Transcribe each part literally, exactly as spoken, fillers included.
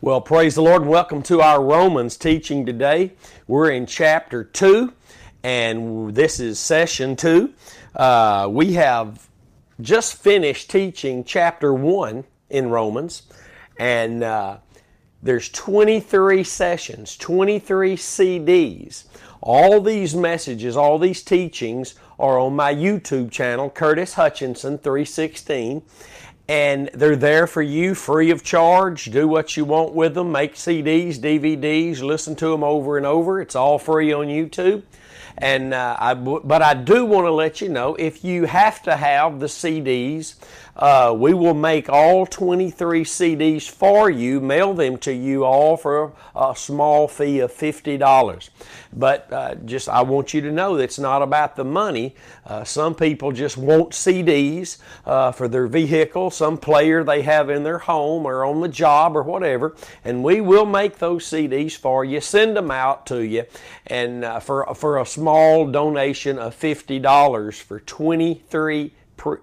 Well, praise the Lord. Welcome to our Romans teaching today. We're in chapter two, and this is session two. Uh, we have just finished teaching chapter one in Romans, and uh, there's twenty-three sessions, twenty-three C Ds. All these messages, all these teachings are on my YouTube channel, Curtis Hutchinson three sixteen. And they're there for you free of charge. Do what you want with them. Make C Ds, D V Ds, listen to them over and over. It's all free on YouTube. And uh, I, But I do want to let you know, if you have to have the C Ds, uh, we will make all twenty-three C Ds for you, mail them to you all for a small fee of fifty dollars. But uh, just I want you to know that it's not about the money. Uh, some people just want C Ds uh, for their vehicle, some player they have in their home or on the job or whatever, and we will make those C Ds for you, send them out to you, and uh, for, for a small small donation of fifty dollars for twenty-three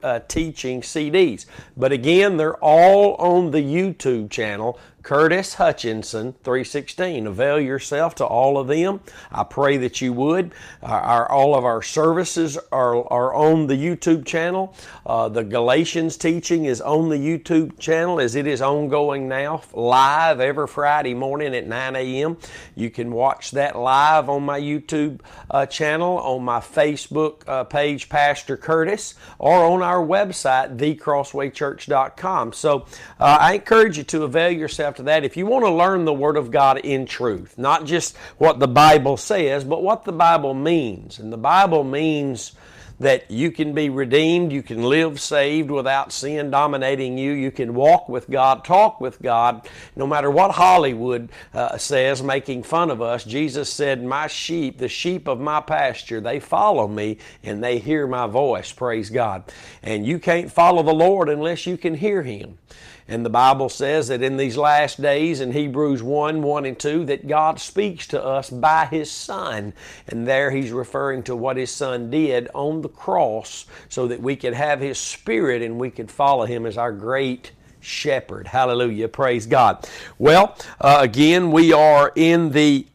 uh, teaching C Ds. But again, they're all on the YouTube channel, Curtis Hutchinson three sixteen. Avail yourself to all of them. I pray that you would. Our, our, all of our services are, are on the YouTube channel. Uh, the Galatians teaching is on the YouTube channel as it is ongoing now, live every Friday morning at nine a.m. You can watch that live on my YouTube uh, channel, on my Facebook uh, page, Pastor Curtis, or on our website, the crossway church dot com. So uh, I encourage you to avail yourself to that if you want to learn the Word of God in truth, not just what the Bible says, but what the Bible means. And the Bible means that you can be redeemed, you can live saved without sin dominating you, you can walk with God, talk with God, no matter what Hollywood uh, says, making fun of us. Jesus said, my sheep, the sheep of my pasture, they follow me and they hear my voice, praise God. And you can't follow the Lord unless you can hear Him. And the Bible says that in these last days, in Hebrews one, one and two, that God speaks to us by His Son. And there He's referring to what His Son did on the cross so that we could have His Spirit and we could follow Him as our great shepherd. Hallelujah. Praise God. Well, uh, again, we are in the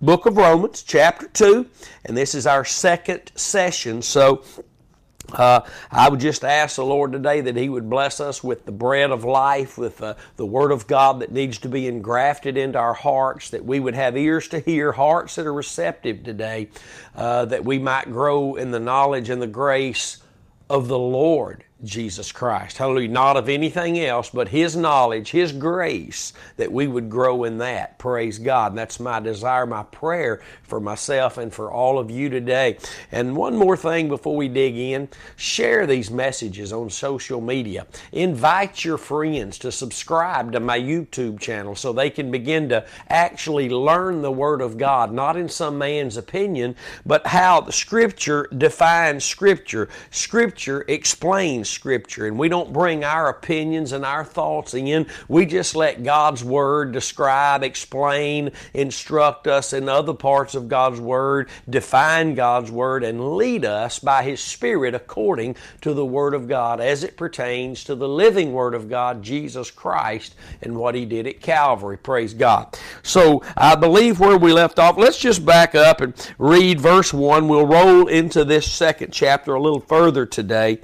book of Romans, chapter two, and this is our second session. So, Uh, I would just ask the Lord today that He would bless us with the bread of life, with uh, the Word of God that needs to be engrafted into our hearts, that we would have ears to hear, hearts that are receptive today, uh, that we might grow in the knowledge and the grace of the Lord Jesus Christ. Hallelujah. Not of anything else, but His knowledge, His grace, that we would grow in that. Praise God. And that's my desire, my prayer for myself and for all of you today. And one more thing before we dig in, share these messages on social media. Invite your friends to subscribe to my YouTube channel so they can begin to actually learn the Word of God, not in some man's opinion, but how the Scripture defines Scripture. Scripture explains Scripture, and we don't bring our opinions and our thoughts in. We just let God's Word describe, explain, instruct us in other parts of God's Word, define God's Word, and lead us by His Spirit according to the Word of God as it pertains to the living Word of God, Jesus Christ, and what He did at Calvary. Praise God. So I believe where we left off, let's just back up and read verse one. We'll roll into this second chapter a little further today.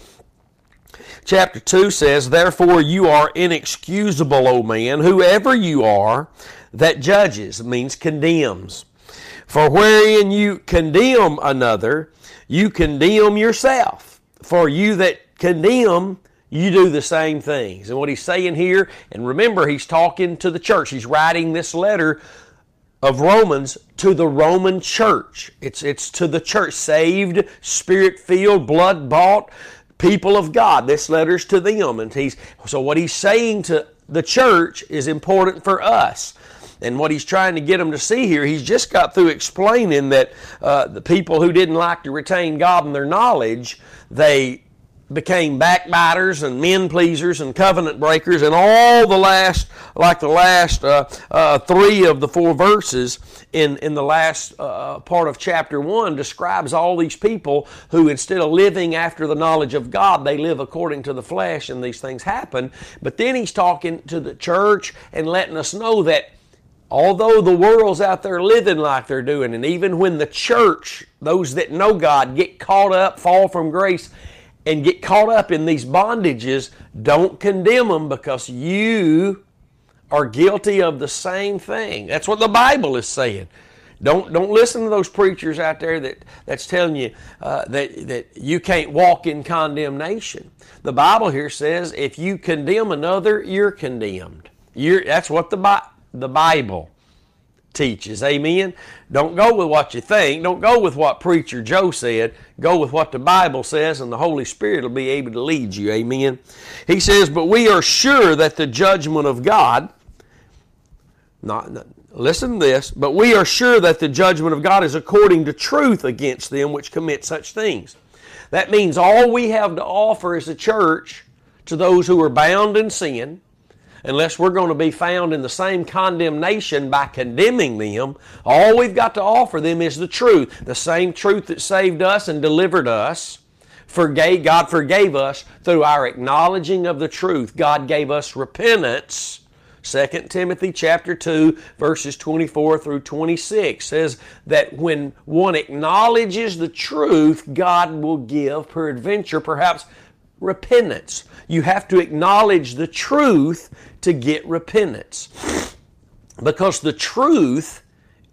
Chapter two says, therefore you are inexcusable, O man, whoever you are that judges, means condemns. For wherein you condemn another, you condemn yourself. For you that condemn, you do the same things. And what he's saying here, and remember he's talking to the church. He's writing this letter of Romans to the Roman church. It's, it's to the church, saved, spirit-filled, blood-bought people of God. This letter's to them. And he's, so what he's saying to the church is important for us. And what he's trying to get them to see here, he's just got through explaining that uh, the people who didn't like to retain God in their knowledge, they became backbiters and men pleasers and covenant breakers, and all the last, like the last uh, uh, three of the four verses in, in the last uh, part of chapter one describes all these people who, instead of living after the knowledge of God, they live according to the flesh, and these things happen. But then he's talking to the church and letting us know that although the world's out there living like they're doing, and even when the church, those that know God, get caught up, fall from grace, and get caught up in these bondages, don't condemn them, because you are guilty of the same thing. That's what the Bible is saying. Don't don't listen to those preachers out there that, that's telling you uh, that, that you can't walk in condemnation. The Bible here says if you condemn another, you're condemned. You're, that's what the Bible The Bible teaches. Amen? Don't go with what you think. Don't go with what Preacher Joe said. Go with what the Bible says, and the Holy Spirit will be able to lead you. Amen? He says, but we are sure that the judgment of God, not, not listen to this, but we are sure that the judgment of God is according to truth against them which commit such things. That means all we have to offer as a church to those who are bound in sin, unless we're going to be found in the same condemnation by condemning them, all we've got to offer them is the truth. The same truth that saved us and delivered us. Forgave, God forgave us through our acknowledging of the truth. God gave us repentance. Second Timothy chapter two, verses twenty-four through twenty-six says that when one acknowledges the truth, God will give peradventure, perhaps, repentance. You have to acknowledge the truth to get repentance, because the truth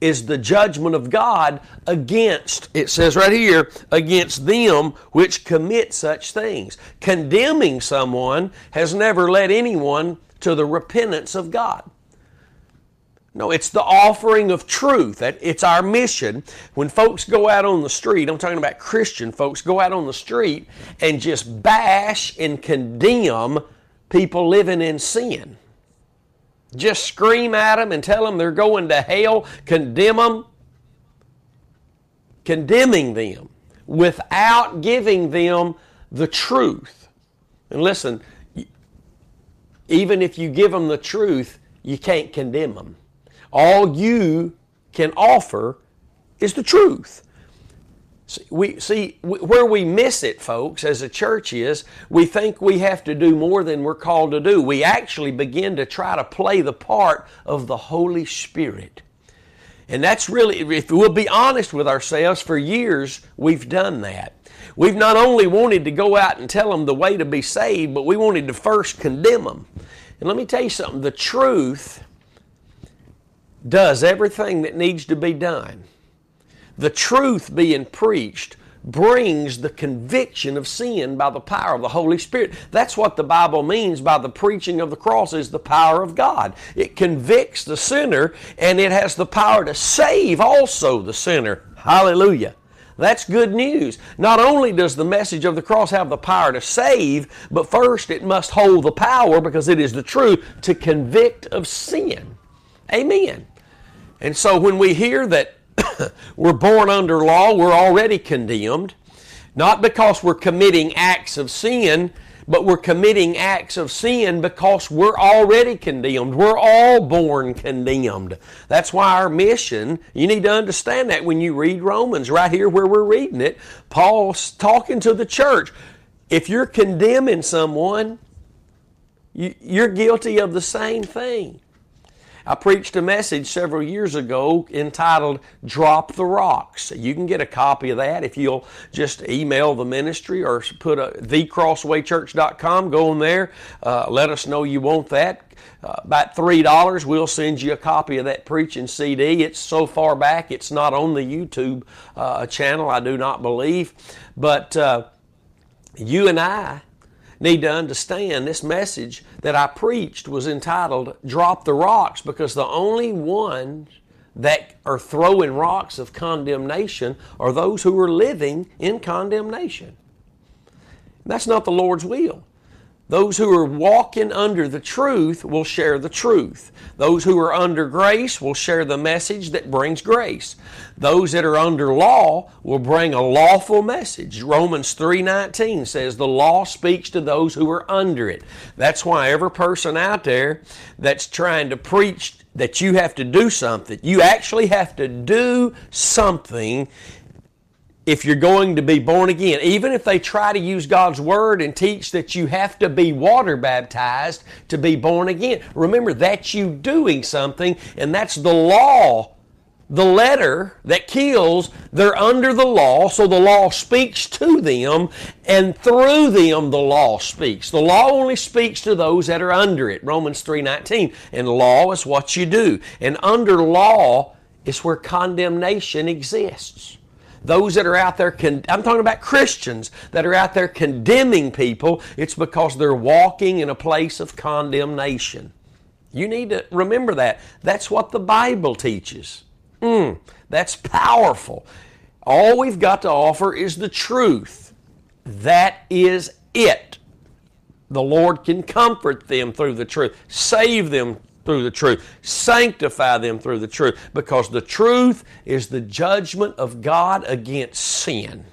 is the judgment of God against, it says right here, against them which commit such things. Condemning someone has never led anyone to the repentance of God. No, it's the offering of truth. It's our mission. When folks go out on the street, I'm talking about Christian folks, go out on the street and just bash and condemn people living in sin. Just scream at them and tell them they're going to hell, condemn them, condemning them without giving them the truth. And listen, even if you give them the truth, you can't condemn them. All you can offer is the truth. See, we, see we, where we miss it, folks, as a church is we think we have to do more than we're called to do. We actually begin to try to play the part of the Holy Spirit. And that's really, if we'll be honest with ourselves, for years we've done that. We've not only wanted to go out and tell them the way to be saved, but we wanted to first condemn them. And let me tell you something, the truth does everything that needs to be done. The truth being preached brings the conviction of sin by the power of the Holy Spirit. That's what the Bible means by the preaching of the cross is the power of God. It convicts the sinner, and it has the power to save also the sinner. Hallelujah. That's good news. Not only does the message of the cross have the power to save, but first it must hold the power, because it is the truth, to convict of sin. Amen. And so when we hear that we're born under law, we're already condemned, not because we're committing acts of sin, but we're committing acts of sin because we're already condemned. We're all born condemned. That's why our mission, you need to understand that when you read Romans, right here where we're reading it, Paul's talking to the church. If you're condemning someone, you're guilty of the same thing. I preached a message several years ago entitled, Drop the Rocks. You can get a copy of that if you'll just email the ministry or put a the crossway church dot com, go in there, uh, let us know you want that. Uh, about three dollars, we'll send you a copy of that preaching C D. It's so far back, it's not on the YouTube uh, channel, I do not believe. But uh, you and I need to understand this message that I preached was entitled Drop the Rocks, because the only ones that are throwing rocks of condemnation are those who are living in condemnation. That's not the Lord's will. Those who are walking under the truth will share the truth. Those who are under grace will share the message that brings grace. Those that are under law will bring a lawful message. Romans three nineteen says the law speaks to those who are under it. That's why every person out there that's trying to preach that you have to do something, you actually have to do something if you're going to be born again. Even if they try to use God's Word and teach that you have to be water baptized to be born again, remember, that's you doing something, and that's the law, the letter that kills. They're under the law, so the law speaks to them, and through them the law speaks. The law only speaks to those that are under it, Romans three nineteen, and law is what you do. And under law is where condemnation exists. Those that are out there, con- I'm talking about Christians that are out there condemning people, it's because they're walking in a place of condemnation. You need to remember that. That's what the Bible teaches. Mm, that's powerful. All we've got to offer is the truth. That is it. The Lord can comfort them through the truth, save them through the truth, sanctify them through the truth, because the truth is the judgment of God against sin.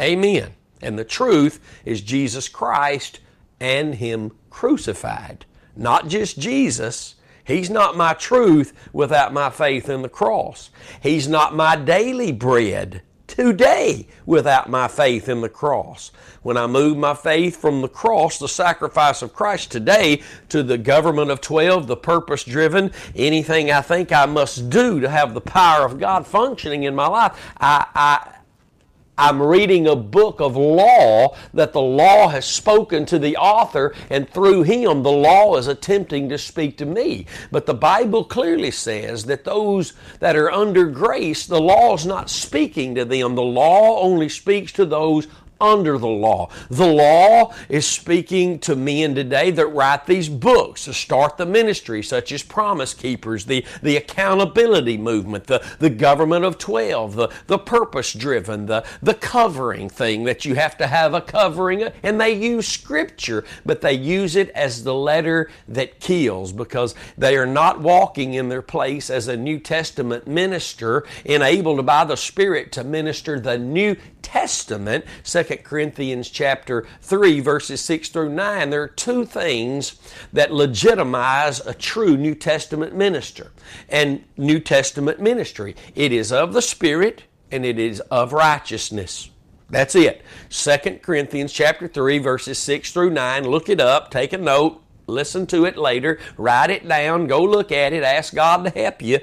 Amen. And the truth is Jesus Christ and Him crucified. Not just Jesus. He's not my truth without my faith in the cross. He's not my daily bread today without my faith in the cross. When I move my faith from the cross, the sacrifice of Christ today, to the government of twelve, the purpose-driven, anything I think I must do to have the power of God functioning in my life, I, I, I'm reading a book of law that the law has spoken to the author, and through him the law is attempting to speak to me. But the Bible clearly says that those that are under grace, the law is not speaking to them. The law only speaks to those under the law. The law is speaking to men today that write these books to start the ministry, such as Promise Keepers, the, the accountability movement, the, the government of twelve, the, the purpose-driven, the, the covering thing, that you have to have a covering, and they use Scripture, but they use it as the letter that kills, because they are not walking in their place as a New Testament minister, enabled by the Spirit to minister the New Testament. Second Corinthians chapter three, verses six through nine, there are two things that legitimize a true New Testament minister and New Testament ministry. It is of the Spirit and it is of righteousness. That's it. Second Corinthians chapter three, verses six through nine. Look it up. Take a note. Listen to it later. Write it down. Go look at it. Ask God to help you.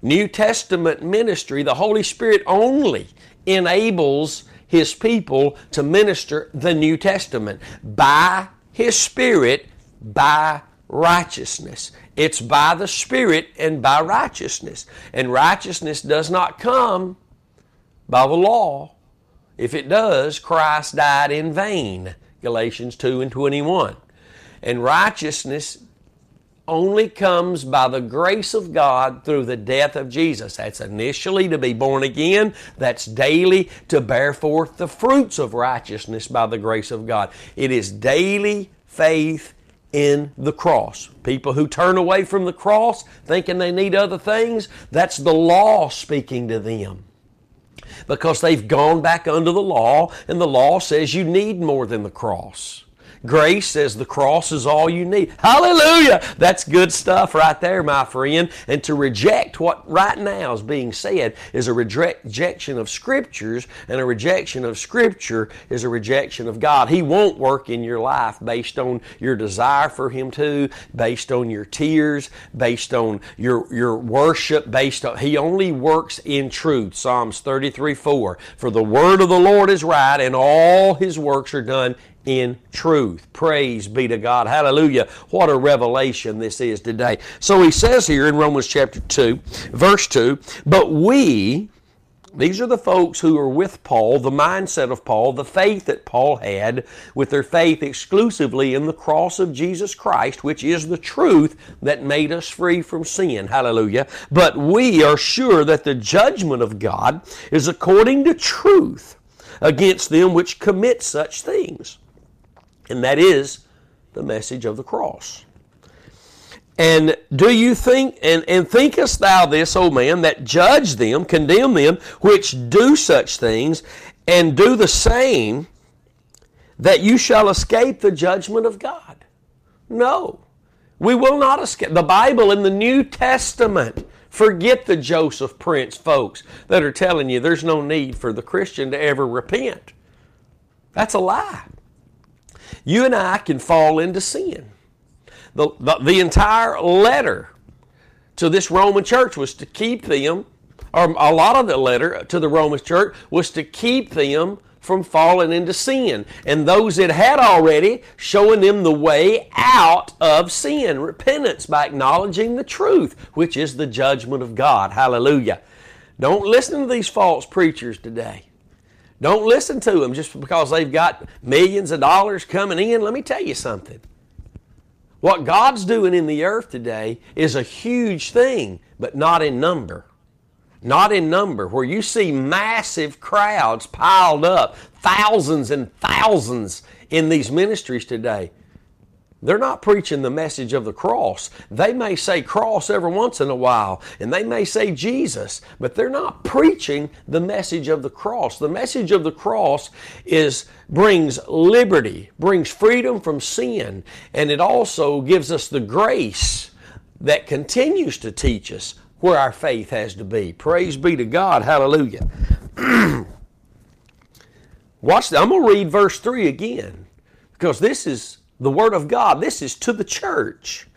New Testament ministry, the Holy Spirit only enables His people to minister the New Testament by His Spirit, by righteousness. It's by the Spirit and by righteousness. And righteousness does not come by the law. If it does, Christ died in vain, Galatians two and twenty-one. And righteousness only comes by the grace of God through the death of Jesus. That's initially to be born again. That's daily to bear forth the fruits of righteousness by the grace of God. It is daily faith in the cross. People who turn away from the cross thinking they need other things, that's the law speaking to them, because they've gone back under the law, and the law says you need more than the cross. Grace says the cross is all you need. Hallelujah! That's good stuff right there, my friend. And to reject what right now is being said is a rejection of Scriptures, and a rejection of Scripture is a rejection of God. He won't work in your life based on your desire for Him to, based on your tears, based on your, your worship, based on... He only works in truth. Psalms thirty-three four, for the word of the Lord is right, and all His works are done in truth. Praise be to God. Hallelujah. What a revelation this is today. So he says here in Romans chapter two, verse two, but we, these are the folks who are with Paul, the mindset of Paul, the faith that Paul had, with their faith exclusively in the cross of Jesus Christ, which is the truth that made us free from sin. Hallelujah. But we are sure that the judgment of God is according to truth against them which commit such things. And that is the message of the cross. And do you think, and, and thinkest thou this, O man, that judge them, condemn them, which do such things, and do the same, that you shall escape the judgment of God? No, we will not escape. The Bible in the New Testament, forget the Joseph Prince folks that are telling you there's no need for the Christian to ever repent. That's a lie. You and I can fall into sin. The, the, the entire letter to this Roman church was to keep them, or a lot of the letter to the Roman church was to keep them from falling into sin. And those that had already, showing them the way out of sin, repentance by acknowledging the truth, which is the judgment of God. Hallelujah. Don't listen to these false preachers today. Don't listen to them just because they've got millions of dollars coming in. Let me tell you something. What God's doing in the earth today is a huge thing, but not in number. Not in number, where you see massive crowds piled up, thousands and thousands in these ministries today. They're not preaching the message of the cross. They may say cross every once in a while, and they may say Jesus, but they're not preaching the message of the cross. The message of the cross is brings liberty, brings freedom from sin, and it also gives us the grace that continues to teach us where our faith has to be. Praise be to God. Hallelujah. Watch that. I'm going to read verse three again, because this is the Word of God. This is to the church.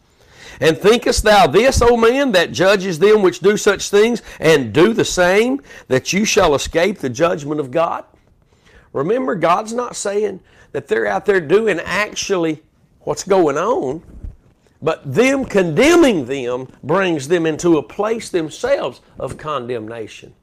And thinkest thou this, O man, that judges them which do such things, and do the same, that you shall escape the judgment of God? Remember, God's not saying that they're out there doing actually what's going on, but them condemning them brings them into a place themselves of condemnation.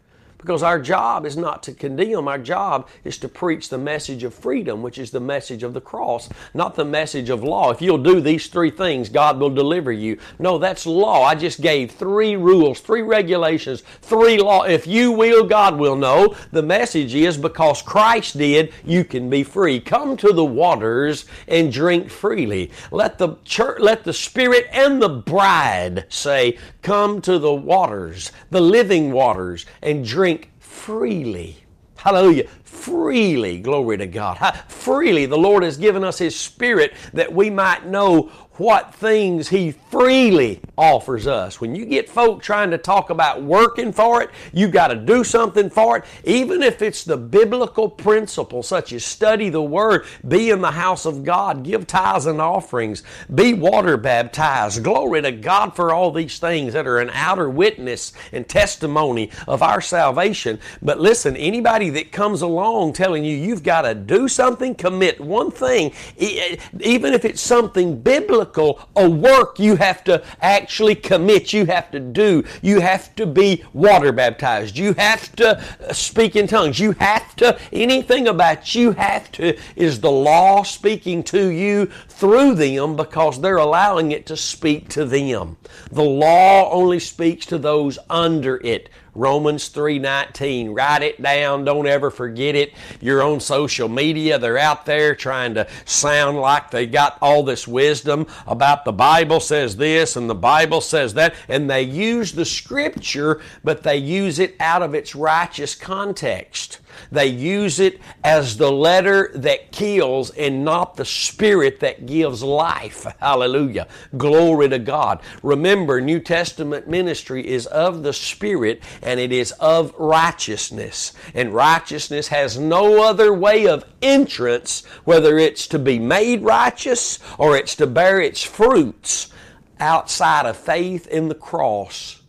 Because our job is not to condemn. Our job is to preach the message of freedom, which is the message of the cross, not the message of law. If you'll do these three things, God will deliver you. No, that's law. I just gave three rules, three regulations, three law. If you will, God will. No, the message is because Christ did, you can be free. Come to the waters and drink freely. Let the church, let the Spirit and the bride say, come to the waters, the living waters, and drink freely. Hallelujah. Freely. Glory to God. Freely. The Lord has given us His Spirit that we might know what things He freely offers us. When you get folk trying to talk about working for it, you got to do something for it, even if it's the biblical principles such as study the Word, be in the house of God, give tithes and offerings, be water baptized. Glory to God for all these things that are an outer witness and testimony of our salvation. But listen, anybody that comes along telling you you've got to do something, commit one thing, even if it's something biblical, a work you have to actually commit, you have to do, you have to be water baptized, you have to speak in tongues, you have to, anything about you have to is the law speaking to you through them because they're allowing it to speak to them. The law only speaks to those under it. Romans three nineteen, write it down, don't ever forget it. You're on social media, they're out there trying to sound like they got all this wisdom about the Bible says this and the Bible says that, and they use the Scripture, but they use it out of its righteous context. They use it as the letter that kills and not the Spirit that gives life. Hallelujah. Glory to God. Remember, New Testament ministry is of the Spirit and it is of righteousness. And righteousness has no other way of entrance, whether it's to be made righteous or it's to bear its fruits outside of faith in the cross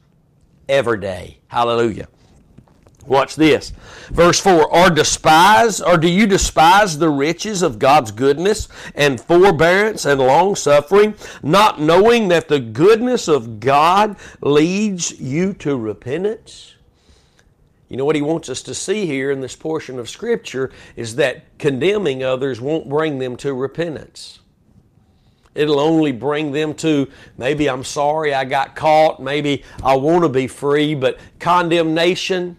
every day. Hallelujah. Watch this. Verse four, or despise, or do you despise the riches of God's goodness and forbearance and long suffering, not knowing that the goodness of God leads you to repentance? You know what He wants us to see here in this portion of Scripture is that condemning others won't bring them to repentance. It'll only bring them to, maybe I'm sorry I got caught, maybe I want to be free, but condemnation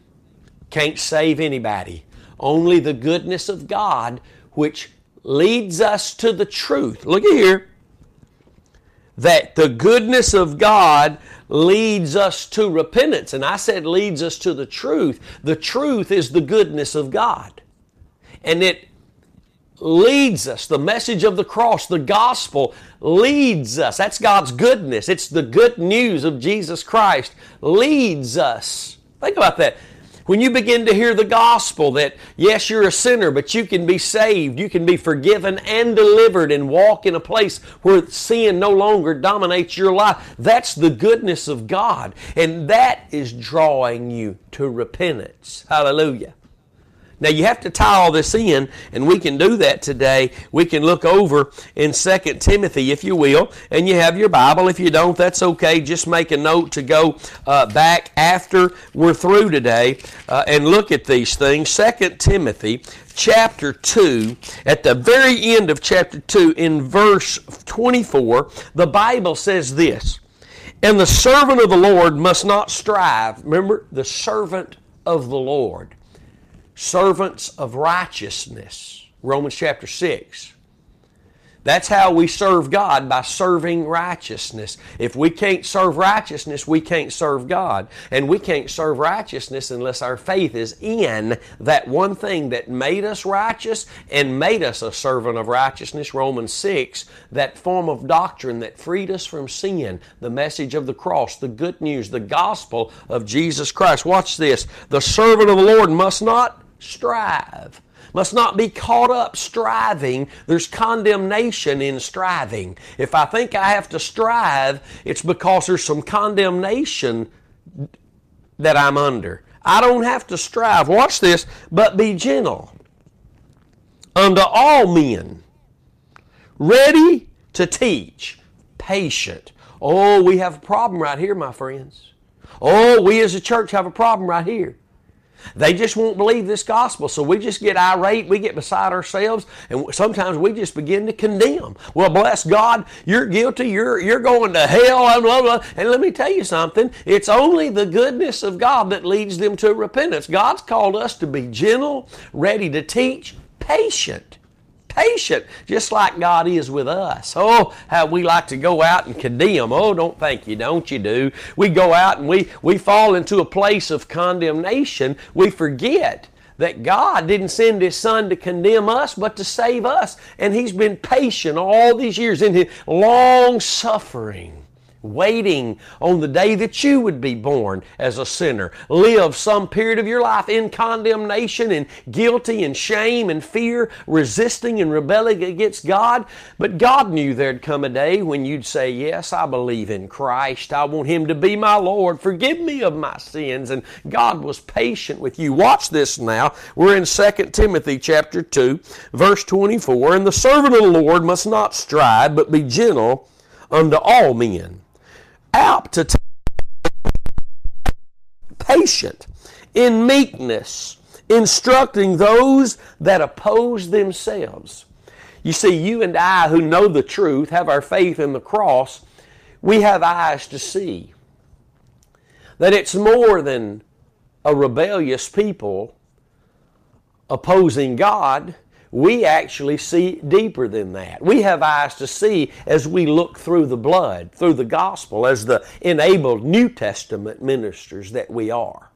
can't save anybody. Only the goodness of God, which leads us to the truth. Look at here. that the goodness of God leads us to repentance. And I said leads us to the truth. The truth is the goodness of God. And it leads us. The message of the cross, the gospel, leads us. That's God's goodness. It's the good news of Jesus Christ leads us. Think about that. When you begin to hear the gospel that, yes, you're a sinner, but you can be saved, you can be forgiven and delivered and walk in a place where sin no longer dominates your life, that's the goodness of God. And that is drawing you to repentance. Hallelujah. Now, you have to tie all this in, and we can do that today. We can look over in Second Timothy, if you will, and you have your Bible. If you don't, that's okay. Just make a note to go uh, back after we're through today uh, and look at these things. Second Timothy chapter two, at the very end of chapter two, in verse twenty-four, the Bible says this, "And the servant of the Lord must not strive." Remember, the servant of the Lord. Servants of righteousness, Romans chapter six. That's how we serve God, by serving righteousness. If we can't serve righteousness, we can't serve God. And we can't serve righteousness unless our faith is in that one thing that made us righteous and made us a servant of righteousness, Romans six, that form of doctrine that freed us from sin, the message of the cross, the good news, the gospel of Jesus Christ. Watch this. The servant of the Lord must not strive. Must not be caught up striving. There's condemnation in striving. If I think I have to strive, it's because there's some condemnation that I'm under. I don't have to strive. Watch this. But be gentle unto all men, ready to teach, patient. Oh, we have a problem right here, my friends. Oh, we as a church have a problem right here. They just won't believe this gospel, so we just get irate, we get beside ourselves, and sometimes we just begin to condemn. Well, bless God, you're guilty, you're, you're going to hell, and blah, blah. And let me tell you something, it's only the goodness of God that leads them to repentance. God's called us to be gentle, ready to teach, patient. Patient, just like God is with us. Oh, how we like to go out and condemn. Oh, don't thank you, don't you do. We go out and we, we fall into a place of condemnation. We forget that God didn't send His Son to condemn us, but to save us. And He's been patient all these years in His long suffering, waiting on the day that you would be born as a sinner. Live some period of your life in condemnation and guilty and shame and fear, resisting and rebelling against God. But God knew there'd come a day when you'd say, yes, I believe in Christ. I want Him to be my Lord. Forgive me of my sins. And God was patient with you. Watch this now. We're in Second Timothy chapter two, verse twenty-four. And the servant of the Lord must not strive, but be gentle unto all men, apt to teach, patient in meekness, instructing those that oppose themselves. You see, you and I who know the truth, have our faith in the cross, we have eyes to see that it's more than a rebellious people opposing God. We actually see deeper than that. We have eyes to see as we look through the blood, through the gospel, as the enabled New Testament ministers that we are.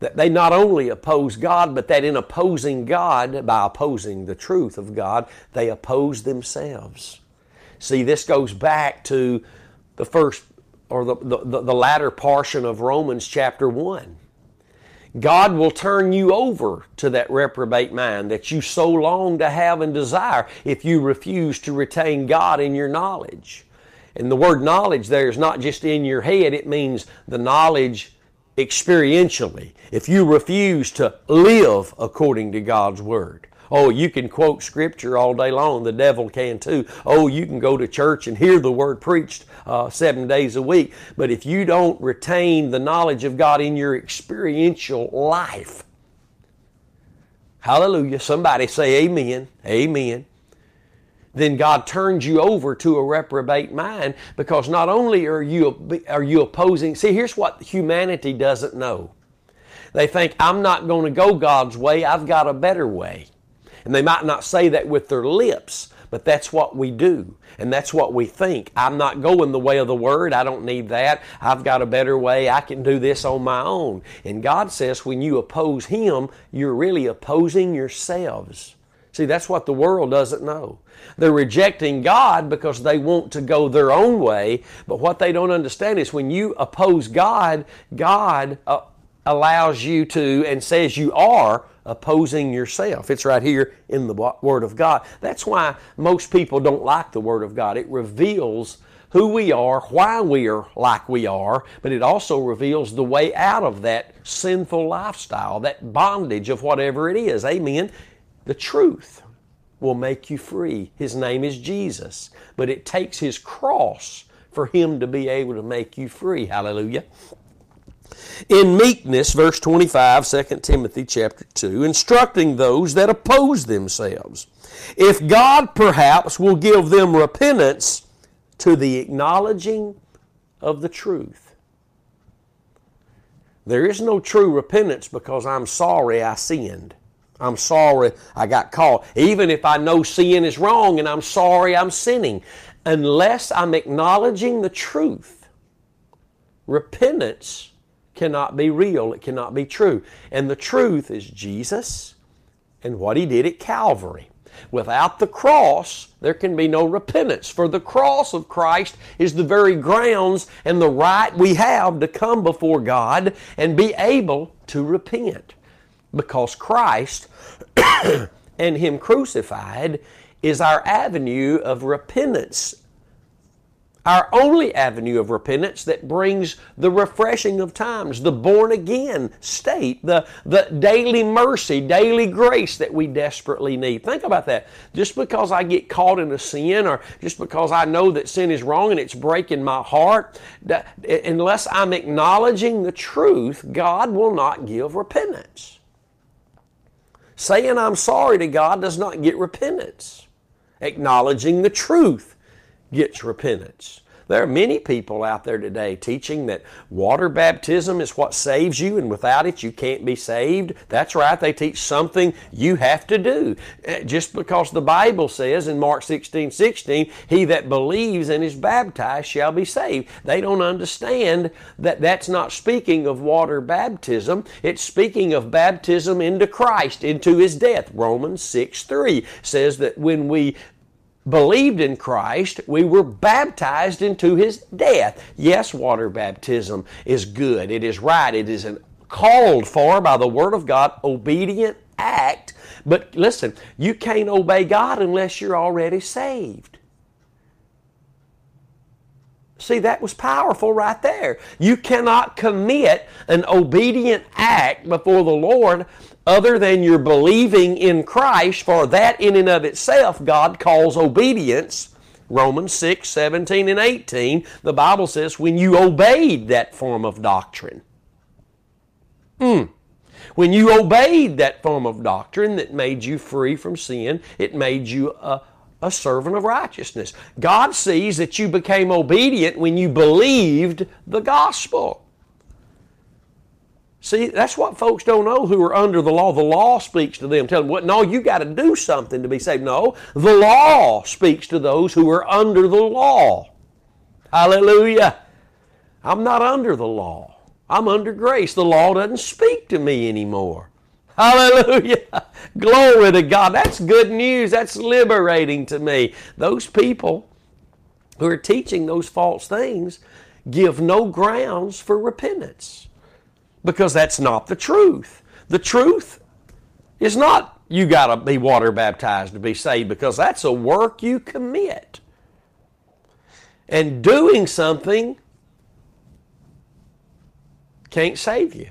That they not only oppose God, but that in opposing God, by opposing the truth of God, they oppose themselves. See, this goes back to the first, or the, the, the latter portion of Romans chapter one. God will turn you over to that reprobate mind that you so long to have and desire if you refuse to retain God in your knowledge. And the word knowledge there is not just in your head. It means the knowledge experientially. If you refuse to live according to God's Word. Oh, you can quote Scripture all day long. The devil can too. Oh, you can go to church and hear the Word preached uh, seven days a week. But if you don't retain the knowledge of God in your experiential life, hallelujah, somebody say amen, amen, then God turns you over to a reprobate mind, because not only are you, are you opposing, see, here's what humanity doesn't know. They think, I'm not going to go God's way. I've got a better way. And they might not say that with their lips, But that's what we do, and that's what we think. I'm not going the way of the Word. I don't need that. I've got a better way. I can do this on my own. And God says when you oppose Him, you're really opposing yourselves. See, that's what the world doesn't know. They're rejecting God because they want to go their own way, but what they don't understand is when you oppose God, God uh, allows you to and says you are opposing yourself. It's right here in the Word of God. That's why most people don't like the Word of God. It reveals who we are, why we are like we are, but it also reveals the way out of that sinful lifestyle, that bondage of whatever it is. Amen. The truth will make you free. His name is Jesus, but it takes His cross for Him to be able to make you free. Hallelujah. In meekness, verse twenty-five, Second Timothy chapter two, instructing those that oppose themselves, if God perhaps will give them repentance to the acknowledging of the truth. There is no true repentance because I'm sorry I sinned. I'm sorry I got caught. Even if I know sin is wrong and I'm sorry I'm sinning, unless I'm acknowledging the truth, repentance cannot be real. It cannot be true. And the truth is Jesus and what He did at Calvary. Without the cross, there can be no repentance. For the cross of Christ is the very grounds and the right we have to come before God and be able to repent. Because Christ and Him crucified is our avenue of repentance, our only avenue of repentance that brings the refreshing of times, the born-again state, the, the daily mercy, daily grace that we desperately need. Think about that. Just because I get caught in a sin or just because I know that sin is wrong and it's breaking my heart, that, unless I'm acknowledging the truth, God will not give repentance. Saying I'm sorry to God does not get repentance. Acknowledging the truth gets repentance. There are many people out there today teaching that water baptism is what saves you and without it you can't be saved. That's right, they teach something you have to do. Just because the Bible says in Mark sixteen sixteen, he that believes and is baptized shall be saved. They don't understand that that's not speaking of water baptism. It's speaking of baptism into Christ, into His death. Romans six three says that when we believed in Christ, we were baptized into His death. Yes, water baptism is good. It is right. It is an called for by the Word of God, obedient act. But listen, you can't obey God unless you're already saved. See, that was powerful right there. You cannot commit an obedient act before the Lord other than you're believing in Christ, for that in and of itself God calls obedience. Romans six seventeen and eighteen, the Bible says when you obeyed that form of doctrine. Mm. When you obeyed that form of doctrine that made you free from sin, it made you a A servant of righteousness. God sees that you became obedient when you believed the gospel. See, that's what folks don't know who are under the law. The law speaks to them, telling them, what? No, you got to do something to be saved. No, the law speaks to those who are under the law. Hallelujah. I'm not under the law. I'm under grace. The law doesn't speak to me anymore. Hallelujah. Glory to God. That's good news. That's liberating to me. Those people who are teaching those false things give no grounds for repentance because that's not the truth. The truth is not you got to be water baptized to be saved because that's a work you commit. And doing something can't save you.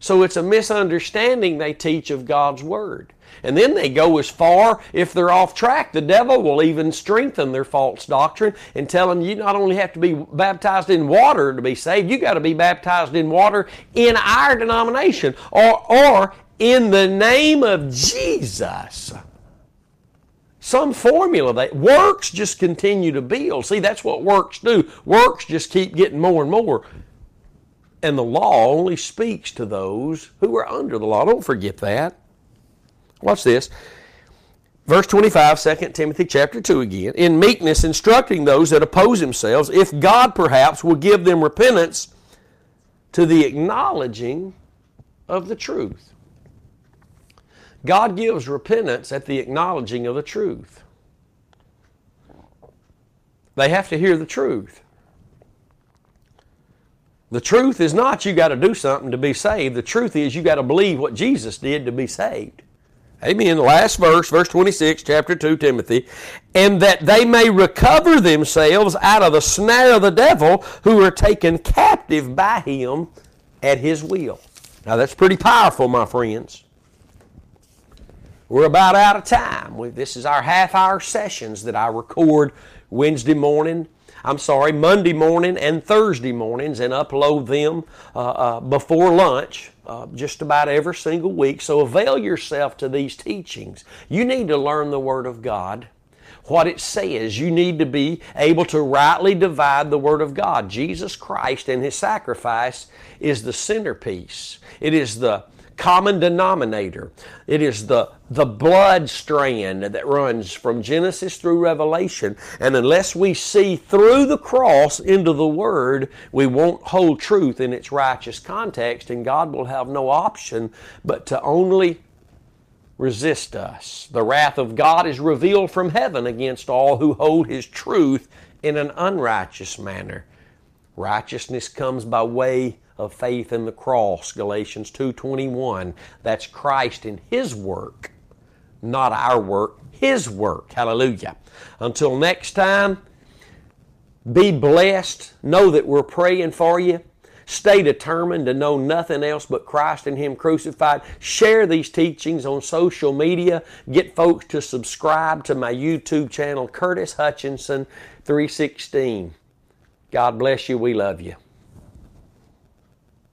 So it's a misunderstanding they teach of God's Word. And then they go as far, if they're off track, the devil will even strengthen their false doctrine and tell them you not only have to be baptized in water to be saved, you got to be baptized in water in our denomination or, or in the name of Jesus. Some formula that works just continue to build. See, that's what works do. Works just keep getting more and more. And the law only speaks to those who are under the law. Don't forget that. Watch this. Verse twenty-five, Second Timothy chapter two again. In meekness instructing those that oppose themselves, if God perhaps will give them repentance to the acknowledging of the truth. God gives repentance at the acknowledging of the truth. They have to hear the truth. The truth is not you got to do something to be saved. The truth is you got to believe what Jesus did to be saved. Amen. The last verse, verse twenty-six, chapter two, Timothy. And that they may recover themselves out of the snare of the devil, who are taken captive by him at his will. Now that's pretty powerful, my friends. We're about out of time. We, this is our half-hour sessions that I record Wednesday morning. I'm sorry, Monday morning and Thursday mornings, and upload them uh, uh, before lunch uh, just about every single week. So avail yourself to these teachings. You need to learn the Word of God, what it says. You need to be able to rightly divide the Word of God. Jesus Christ and His sacrifice is the centerpiece. It is the common denominator. It is the, the blood strand that runs from Genesis through Revelation. And unless we see through the cross into the Word, we won't hold truth in its righteous context, and God will have no option but to only resist us. The wrath of God is revealed from heaven against all who hold His truth in an unrighteous manner. Righteousness comes by way of faith in the cross, Galatians two twenty-one. That's Christ in His work, not our work, His work. Hallelujah. Until next time, be blessed. Know that we're praying for you. Stay determined to know nothing else but Christ and Him crucified. Share these teachings on social media. Get folks to subscribe to my YouTube channel, Curtis Hutchinson three sixteen. God bless you. We love you.